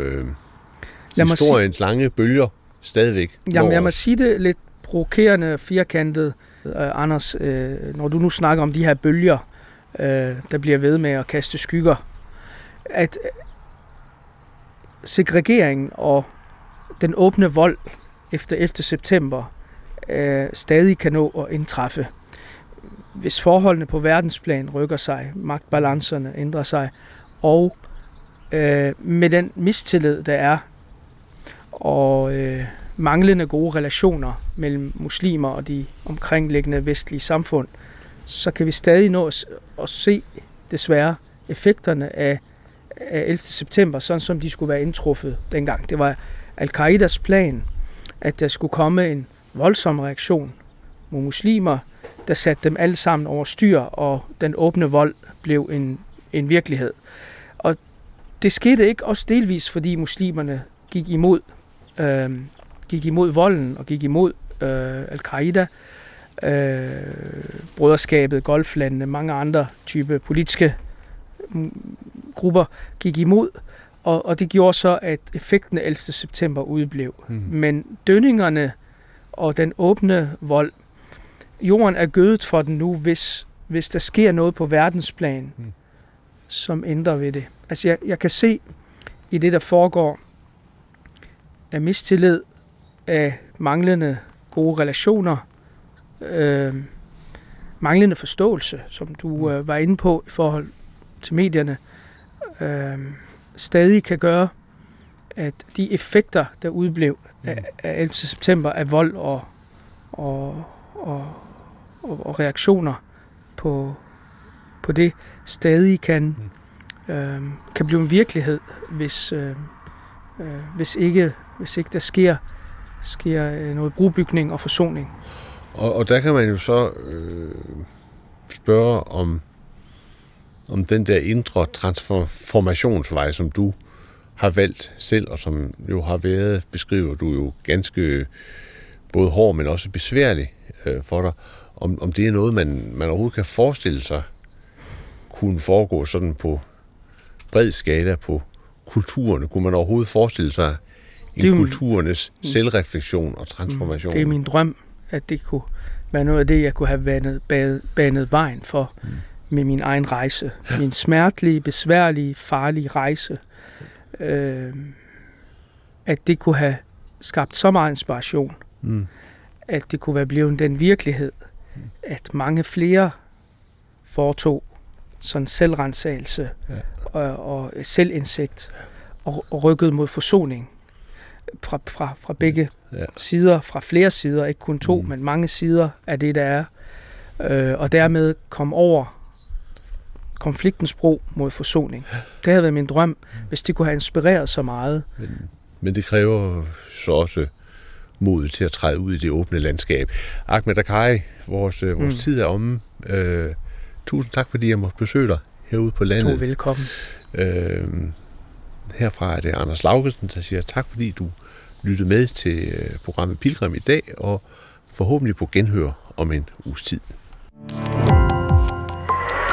historiens lange bølger stadigvæk... Jamen, jeg må sige det lidt provokerende, firkantet, Anders, når du nu snakker om de her bølger, der bliver ved med at kaste skygger, at segregeringen og den åbne vold efter 11. september stadig kan nå at indtræffe. Hvis forholdene på verdensplan rykker sig, magtbalancerne ændrer sig, og med den mistillid, der er, og manglende gode relationer mellem muslimer og de omkringliggende vestlige samfund, så kan vi stadig nå at se, desværre, effekterne af 11. september, sådan som de skulle være indtruffet dengang. Det var Al-Qaedas plan, at der skulle komme en voldsom reaktion mod muslimer, der satte dem alle sammen over styr, og den åbne vold blev en virkelighed. Og det skete ikke, også delvis, fordi muslimerne gik imod volden og gik imod Al-Qaeda, Brøderskabet, Golflandene, mange andre type politiske grupper gik imod, og det gjorde så, at effekten af 11. september udeblev. Men dønningerne og den åbne vold, jorden er gødet for den nu, hvis der sker noget på verdensplan, som ændrer ved det. Altså jeg kan se i det, der foregår, af mistillid, af manglende gode relationer, manglende forståelse, som du var inde på i forhold til medierne, stadig kan gøre, at de effekter, der udblev af 11. september af vold og reaktioner på det, stadig kan blive en virkelighed, hvis ikke der sker noget brobygning og forsoning. Og der kan man jo så spørge om den der indre transformationsvej, som du har valgt selv, og som jo har været, beskriver du jo ganske både hård, men også besværlig for dig, om det er noget, man overhovedet kan forestille sig kunne foregå sådan på bred skala på kulturerne. Kunne man overhovedet forestille sig kulturernes selvreflektion og transformation? Det er min drøm, at det kunne være noget af det, jeg kunne have banet vejen for med min egen rejse. Ja. Min smertelige, besværlige, farlige rejse. At det kunne have skabt så meget inspiration, at det kunne være blevet den virkelighed, at mange flere foretog sådan selvransagelse og selvindsigt og rykkede mod forsoning fra begge sider, fra flere sider, ikke kun to, men mange sider af det, der er. Og dermed kom over konfliktens bro mod forsoning. Det havde været min drøm, hvis det kunne have inspireret så meget. Men det kræver så også mod til at træde ud i det åbne landskab. Ahmed Akkari, vores tid er omme. Tusind tak, fordi jeg måtte besøge dig herude på landet. Du er velkommen. Herfra er det Anders Laugesen, der siger tak, fordi du lyttede med til programmet Pilgrim i dag, og forhåbentlig på genhør om en uges tid.